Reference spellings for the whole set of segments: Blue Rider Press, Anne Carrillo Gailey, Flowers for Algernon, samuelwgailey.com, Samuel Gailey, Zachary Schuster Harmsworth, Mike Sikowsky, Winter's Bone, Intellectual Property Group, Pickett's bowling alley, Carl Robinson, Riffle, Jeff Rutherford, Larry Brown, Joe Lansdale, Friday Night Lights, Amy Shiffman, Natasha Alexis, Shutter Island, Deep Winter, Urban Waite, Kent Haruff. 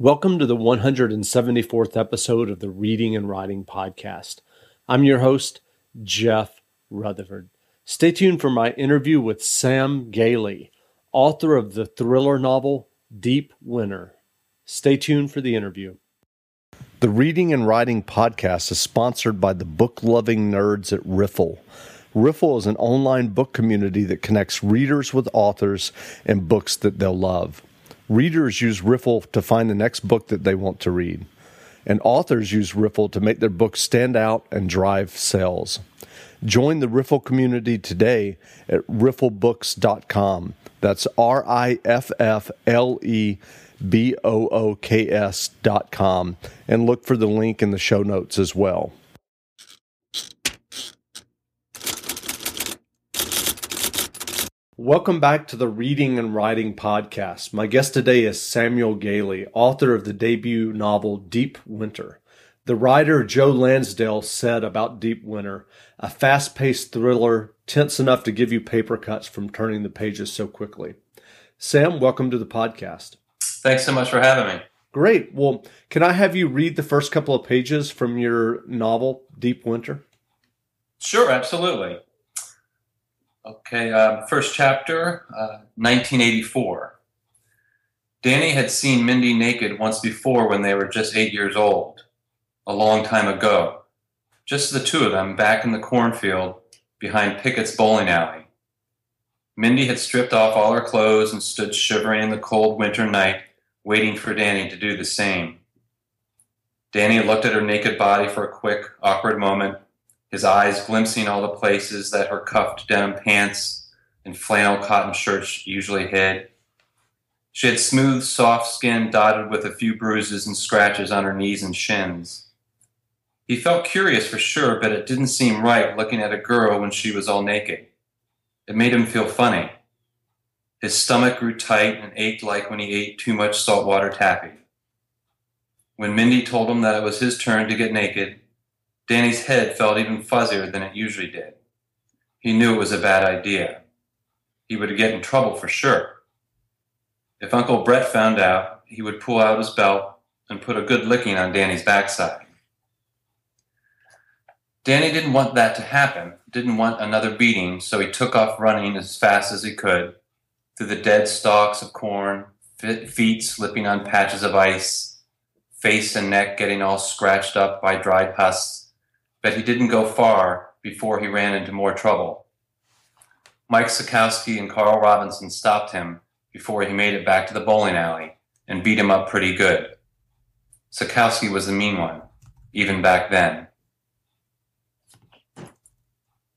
Welcome to the 174th episode of the Reading and Writing Podcast. I'm your host, Jeff Rutherford. Stay tuned for my interview with Sam Gailey, author of the thriller novel Deep Winter. Stay tuned for the interview. The Reading and Writing Podcast is sponsored by the book-loving nerds at Riffle. Riffle is an online book community that connects readers with authors and books that they'll love. Readers use Riffle to find the next book that they want to read, and authors use Riffle to make their books stand out and drive sales. Join the Riffle community today at rifflebooks.com. That's rifflebooks.com, and look for the link in the show notes as well. Welcome back to the Reading and Writing Podcast. My guest today is Samuel Gailey, author of the debut novel Deep Winter. The writer Joe Lansdale said about Deep Winter, a fast-paced thriller, tense enough to give you paper cuts from turning the pages so quickly. Sam, welcome to the podcast. Thanks so much for having me. Great. Well, can I have you read the first couple of pages from your novel, Deep Winter? Sure, absolutely. Okay, first chapter, 1984. Danny had seen Mindy naked once before when they were just 8 years old, a long time ago. Just the two of them back in the cornfield behind Pickett's bowling alley. Mindy had stripped off all her clothes and stood shivering in the cold winter night, waiting for Danny to do the same. Danny looked at her naked body for a quick, awkward moment, his eyes glimpsing all the places that her cuffed denim pants and flannel cotton shirts usually hid. She had smooth, soft skin dotted with a few bruises and scratches on her knees and shins. He felt curious for sure, but it didn't seem right looking at a girl when she was all naked. It made him feel funny. His stomach grew tight and ached like when he ate too much saltwater taffy. When Mindy told him that it was his turn to get naked, Danny's head felt even fuzzier than it usually did. He knew it was a bad idea. He would get in trouble for sure. If Uncle Brett found out, he would pull out his belt and put a good licking on Danny's backside. Danny didn't want that to happen, didn't want another beating, so he took off running as fast as he could, through the dead stalks of corn, feet slipping on patches of ice, face and neck getting all scratched up by dried husks. But he didn't go far before he ran into more trouble. Mike Sikowsky and Carl Robinson stopped him before he made it back to the bowling alley and beat him up pretty good. Sikowsky was the mean one, even back then. Is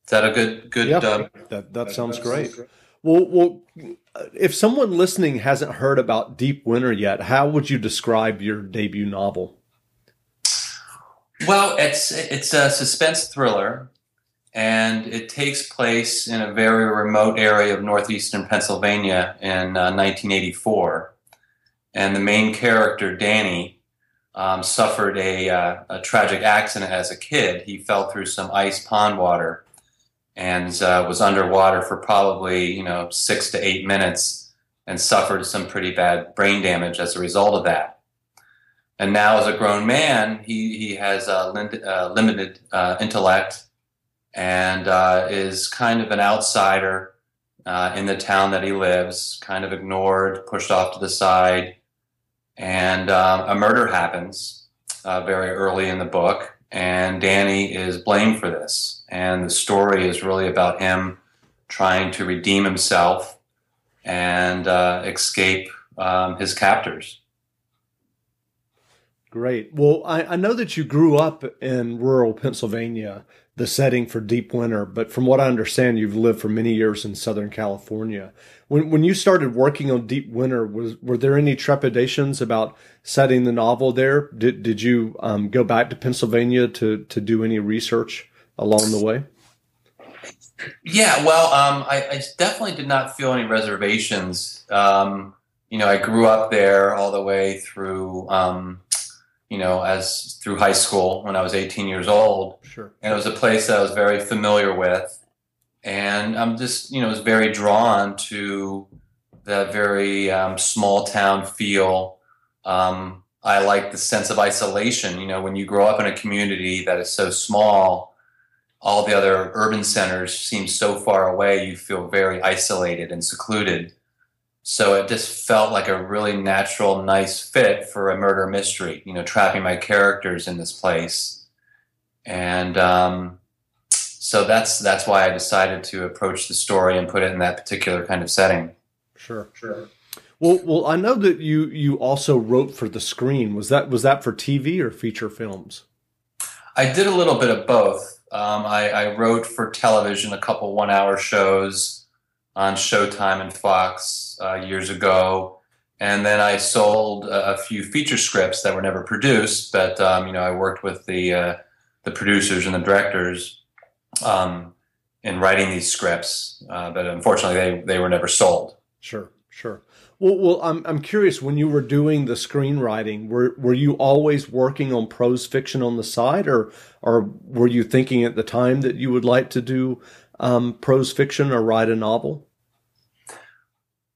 that a good? Yep. That sounds great. Well, if someone listening hasn't heard about Deep Winter yet, how would you describe your debut novel? Well, it's a suspense thriller, and it takes place in a very remote area of northeastern Pennsylvania in 1984. And the main character, Danny, suffered a tragic accident as a kid. He fell through some ice pond water and was underwater for probably 6 to 8 minutes and suffered some pretty bad brain damage as a result of that. And now, as a grown man, he has a limited intellect and is kind of an outsider in the town that he lives, kind of ignored, pushed off to the side. And a murder happens very early in the book, and Danny is blamed for this. And the story is really about him trying to redeem himself and escape his captors. Great. Well, I know that you grew up in rural Pennsylvania, the setting for Deep Winter, but from what I understand, you've lived for many years in Southern California. When you started working on Deep Winter, were there any trepidations about setting the novel there? Did you go back to Pennsylvania to do any research along the way? Yeah, well, I definitely did not feel any reservations. I grew up there all the way through... as through high school when I was 18 years old. Sure. And it was a place that I was very familiar with. And I'm just, was very drawn to that very small town feel, I like the sense of isolation. You know, when you grow up in a community that is so small, all the other urban centers seem so far away, you feel very isolated and secluded. So it just felt like a really natural, nice fit for a murder mystery, you know, trapping my characters in this place. And so that's why I decided to approach the story and put it in that particular kind of setting. Sure, sure. Well, I know that you also wrote for the screen. Was that for TV or feature films? I did a little bit of both. I wrote for television, a couple one-hour shows on Showtime and Fox years ago. And then I sold a few feature scripts that were never produced, but, you know, I worked with the producers and the directors in writing these scripts, but unfortunately they were never sold. Sure, sure. Well, I'm curious, when you were doing the screenwriting, were you always working on prose fiction on the side, or were you thinking at the time that you would like to do prose fiction or write a novel?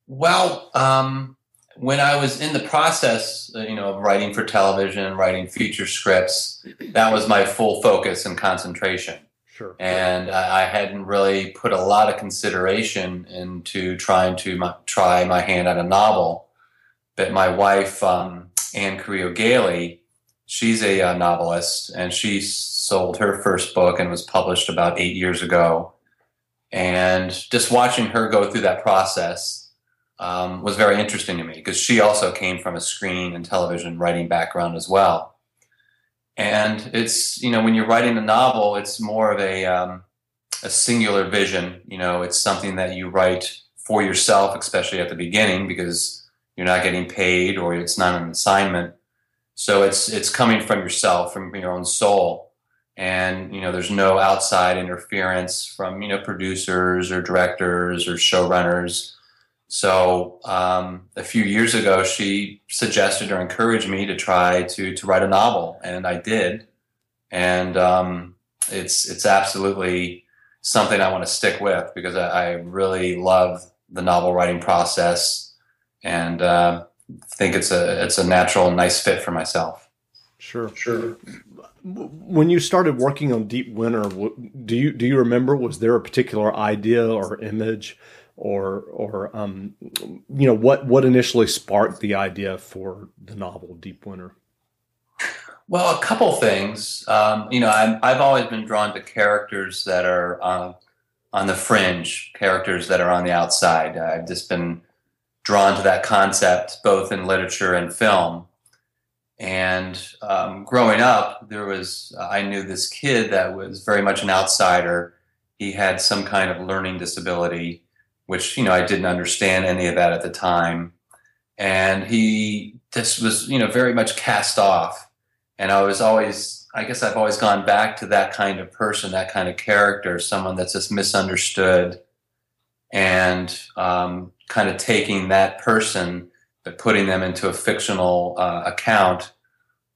Well, when I was in the process, you know, of writing for television and writing feature scripts, that was my full focus and concentration. Sure. And I hadn't really put a lot of consideration into trying to try my hand at a novel. But my wife, Anne Carrillo Gailey, she's a novelist, and she sold her first book and was published about 8 years ago. And just watching her go through that process was very interesting to me, because she also came from a screen and television writing background as well. And it's, you know, when you're writing a novel, it's more of a singular vision. You know, it's something that you write for yourself, especially at the beginning, because you're not getting paid or it's not an assignment. So it's coming from yourself, from your own soul. And, you know, there's no outside interference from, you know, producers or directors or showrunners. So a few years ago, she suggested or encouraged me to try to write a novel, and I did. And it's absolutely something I want to stick with, because I really love the novel writing process, and think it's a natural, nice fit for myself. Sure, sure. When you started working on Deep Winter, do you remember, was there a particular idea or image? Or you know, what initially sparked the idea for the novel Deep Winter? Well, a couple things. You know, I've always been drawn to characters that are on the fringe, characters that are on the outside. I've just been drawn to that concept, both in literature and film. And growing up, I knew this kid that was very much an outsider. He had some kind of learning disability, which, you know, I didn't understand any of that at the time. And he just was, you know, very much cast off. And I've always gone back to that kind of person, that kind of character, someone that's just misunderstood, and kind of taking that person but putting them into a fictional account.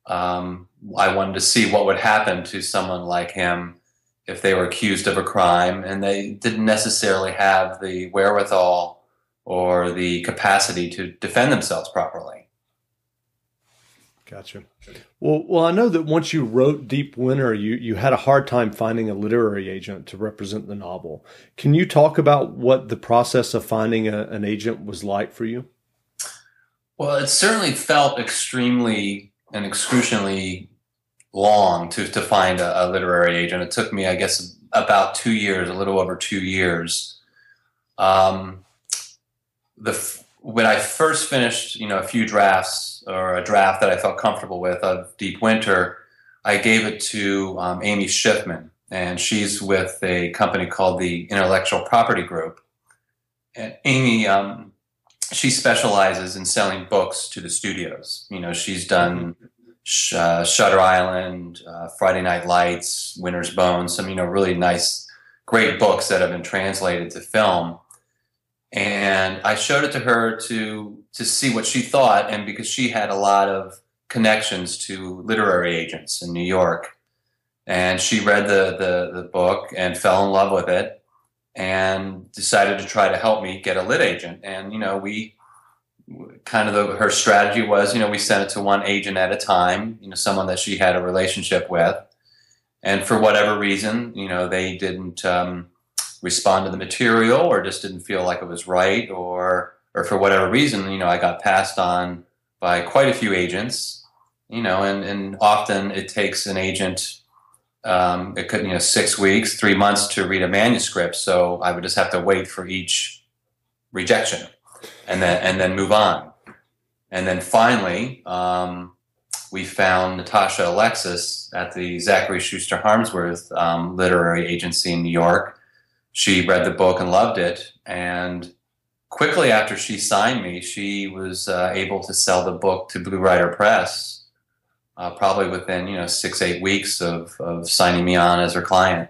I wanted to see what would happen to someone like him if they were accused of a crime and they didn't necessarily have the wherewithal or the capacity to defend themselves properly. Gotcha. Well, I know that once you wrote Deep Winter, you had a hard time finding a literary agent to represent the novel. Can you talk about what the process of finding an agent was like for you? Well, it certainly felt extremely and excruciatingly long to find a literary agent. It took me, I guess, about 2 years, a little over 2 years. When I first finished, you know, a few drafts, or a draft that I felt comfortable with of Deep Winter, I gave it to Amy Shiffman, and she's with a company called the Intellectual Property Group. And Amy, she specializes in selling books to the studios. You know, she's done Shutter Island, Friday Night Lights, Winter's Bone, some, you know, really nice, great books that have been translated to film. And I showed it to her to see what she thought, and because she had a lot of connections to literary agents in New York. And she read the book and fell in love with it, and decided to try to help me get a lit agent. And, you know, we kind of her strategy was, you know, we sent it to one agent at a time, you know, someone that she had a relationship with. And for whatever reason, you know, they didn't respond to the material, or just didn't feel like it was right, or for whatever reason, you know, I got passed on by quite a few agents, you know, and often it takes an agent, it could, you know, 6 weeks, 3 months to read a manuscript. So I would just have to wait for each rejection and then move on. And then finally, we found Natasha Alexis at the Zachary Schuster Harmsworth literary agency in New York. She read the book and loved it. And quickly after she signed me, she was able to sell the book to Blue Rider Press, probably within, you know, 6-8 weeks of signing me on as her client.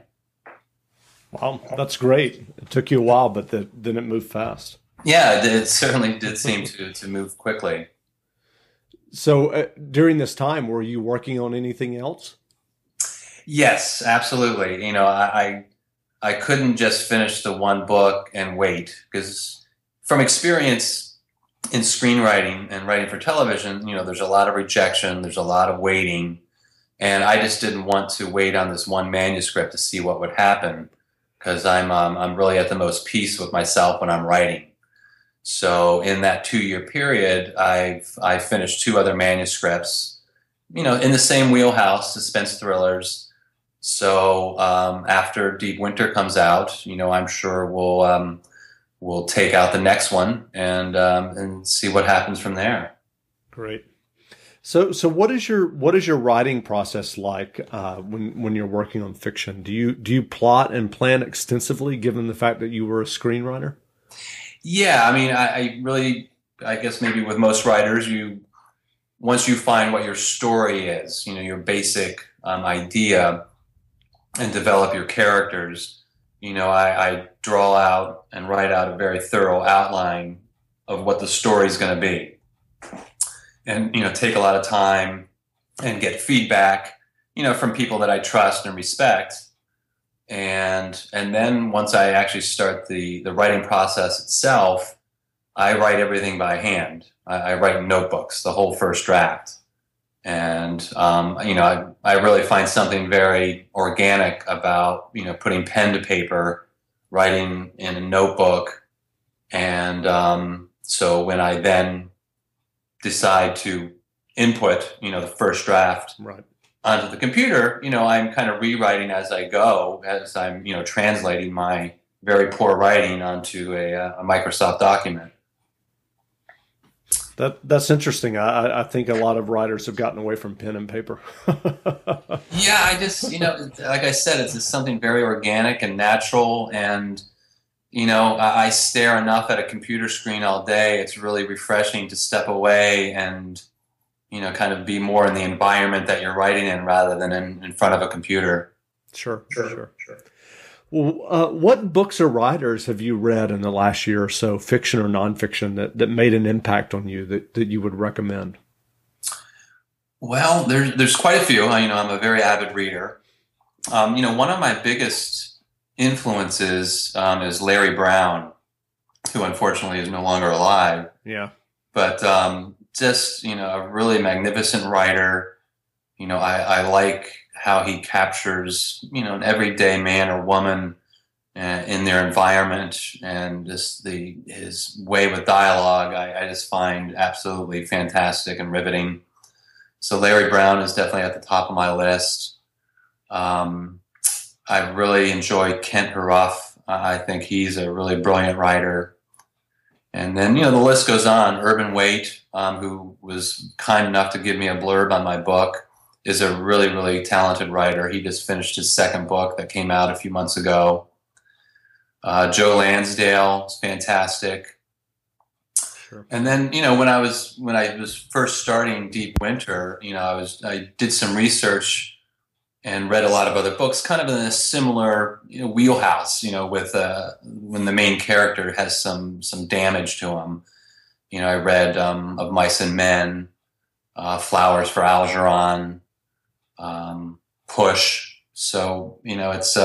Wow, that's great. It took you a while, but then it moved fast. Yeah, it certainly did seem to move quickly. So during this time, were you working on anything else? Yes, absolutely. You know, I couldn't just finish the one book and wait, because from experience in screenwriting and writing for television, you know, there's a lot of rejection, there's a lot of waiting, and I just didn't want to wait on this one manuscript to see what would happen, because I'm really at the most peace with myself when I'm writing. So in that 2-year period, I finished 2 other manuscripts, you know, in the same wheelhouse, suspense thrillers. So after Deep Winter comes out, you know, I'm sure we'll take out the next one and see what happens from there. Great. So what is your writing process like when you're working on fiction? Do you plot and plan extensively, given the fact that you were a screenwriter? Yeah, I mean, I guess maybe with most writers, once you find what your story is, you know, your basic idea, and develop your characters, you know, I draw out and write out a very thorough outline of what the story is going to be, and, you know, take a lot of time and get feedback, you know, from people that I trust and respect. And then once I actually start the writing process itself, I write everything by hand. I write in notebooks, the whole first draft. And, you know, I really find something very organic about, you know, putting pen to paper, writing in a notebook. And so when I then decide to input, you know, the first draft, right, onto the computer, you know, I'm kind of rewriting as I go, as I'm, you know, translating my very poor writing onto a Microsoft document. That's interesting. I think a lot of writers have gotten away from pen and paper. Yeah, I just, you know, like I said, it's just something very organic and natural. And, you know, I stare enough at a computer screen all day. It's really refreshing to step away and, you know, kind of be more in the environment that you're writing in rather than in front of a computer. Sure. Well, what books or writers have you read in the last year or so, fiction or nonfiction, that made an impact on you that you would recommend? Well, there's quite a few. You know, I'm a very avid reader. You know, one of my biggest influences is Larry Brown, who unfortunately is no longer alive. Yeah. But, just, you know, a really magnificent writer. You know, I like how he captures, you know, an everyday man or woman in their environment, and just his way with dialogue I just find absolutely fantastic and riveting. So Larry Brown is definitely at the top of my list. I really enjoy Kent Haruff. I think he's a really brilliant writer. And then, you know, the list goes on. Urban Waite, who was kind enough to give me a blurb on my book, is a really, really talented writer. He just finished his 2nd book that came out a few months ago. Joe Lansdale is fantastic. Sure. And then, you know, when I was first starting Deep Winter, you know, I did some research and read a lot of other books, kind of in a similar, you know, wheelhouse, you know, with when the main character has some damage to him. You know, I read Of Mice and Men, Flowers for Algernon, Push. So, you know, it's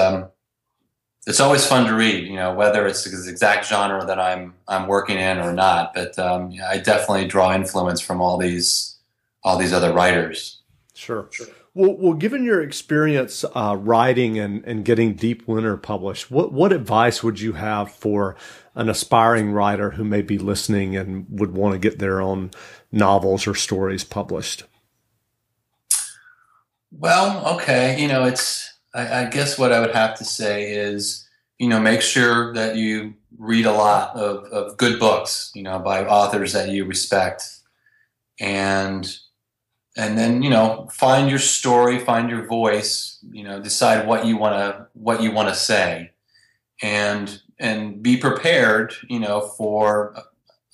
it's always fun to read, you know, whether it's the exact genre that I'm working in or not. But yeah, I definitely draw influence from all these other writers. Sure, sure. Well, given your experience writing and getting Deep Winter published, what advice would you have for an aspiring writer who may be listening and would want to get their own novels or stories published? Well, okay, you know, I guess what I would have to say is, you know, make sure that you read a lot of good books, you know, by authors that you respect. And then, you know, find your story, find your voice, you know, decide what you want to say, and be prepared, you know, for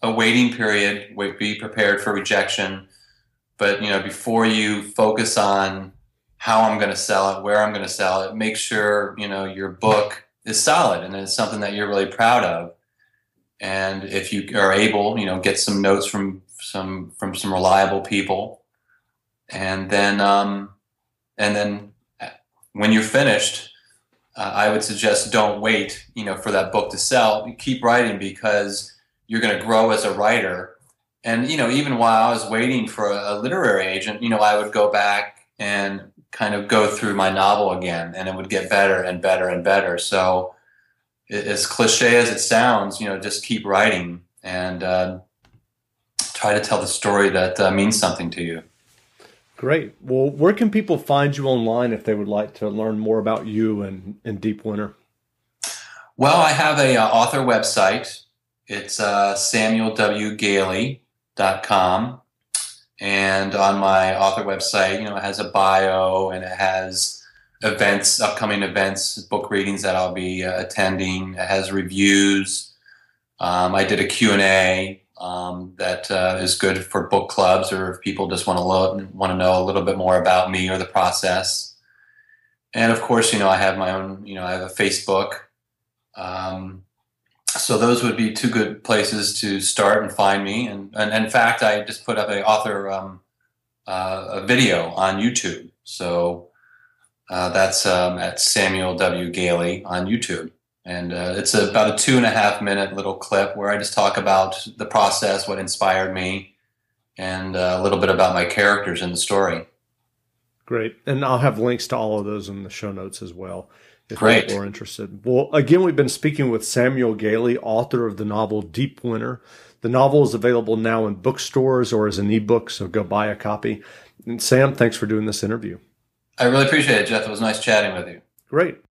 a waiting period, be prepared for rejection. But, you know, before you focus on how I'm going to sell it, where I'm going to sell it, make sure, you know, your book is solid and it's something that you're really proud of. And if you are able, you know, get some notes from some reliable people. And then when you're finished, I would suggest don't wait, you know, for that book to sell. You keep writing because you're going to grow as a writer. And, you know, even while I was waiting for a literary agent, you know, I would go back and kind of go through my novel again, and it would get better and better and better. So as cliche as it sounds, you know, just keep writing and try to tell the story that means something to you. Great. Well, where can people find you online if they would like to learn more about you and Deep Winter? Well, I have an author website. It's samuelwgailey.com. And on my author website, you know, it has a bio and it has events, upcoming events, book readings that I'll be attending. It has reviews. I did a Q&A. That is good for book clubs or if people just want to know a little bit more about me or the process. And of course, you know, I have my own, you know, I have a Facebook. So those would be two good places to start and find me. And in fact, I just put up a video on YouTube. So that's at Samuel W. Gailey on YouTube. And it's about a 2.5-minute little clip where I just talk about the process, what inspired me, and a little bit about my characters in the story. Great. And I'll have links to all of those in the show notes as well if people are interested. Well, again, we've been speaking with Samuel Gailey, author of the novel Deep Winter. The novel is available now in bookstores or as an ebook, so go buy a copy. And Sam, thanks for doing this interview. I really appreciate it, Jeff. It was nice chatting with you. Great.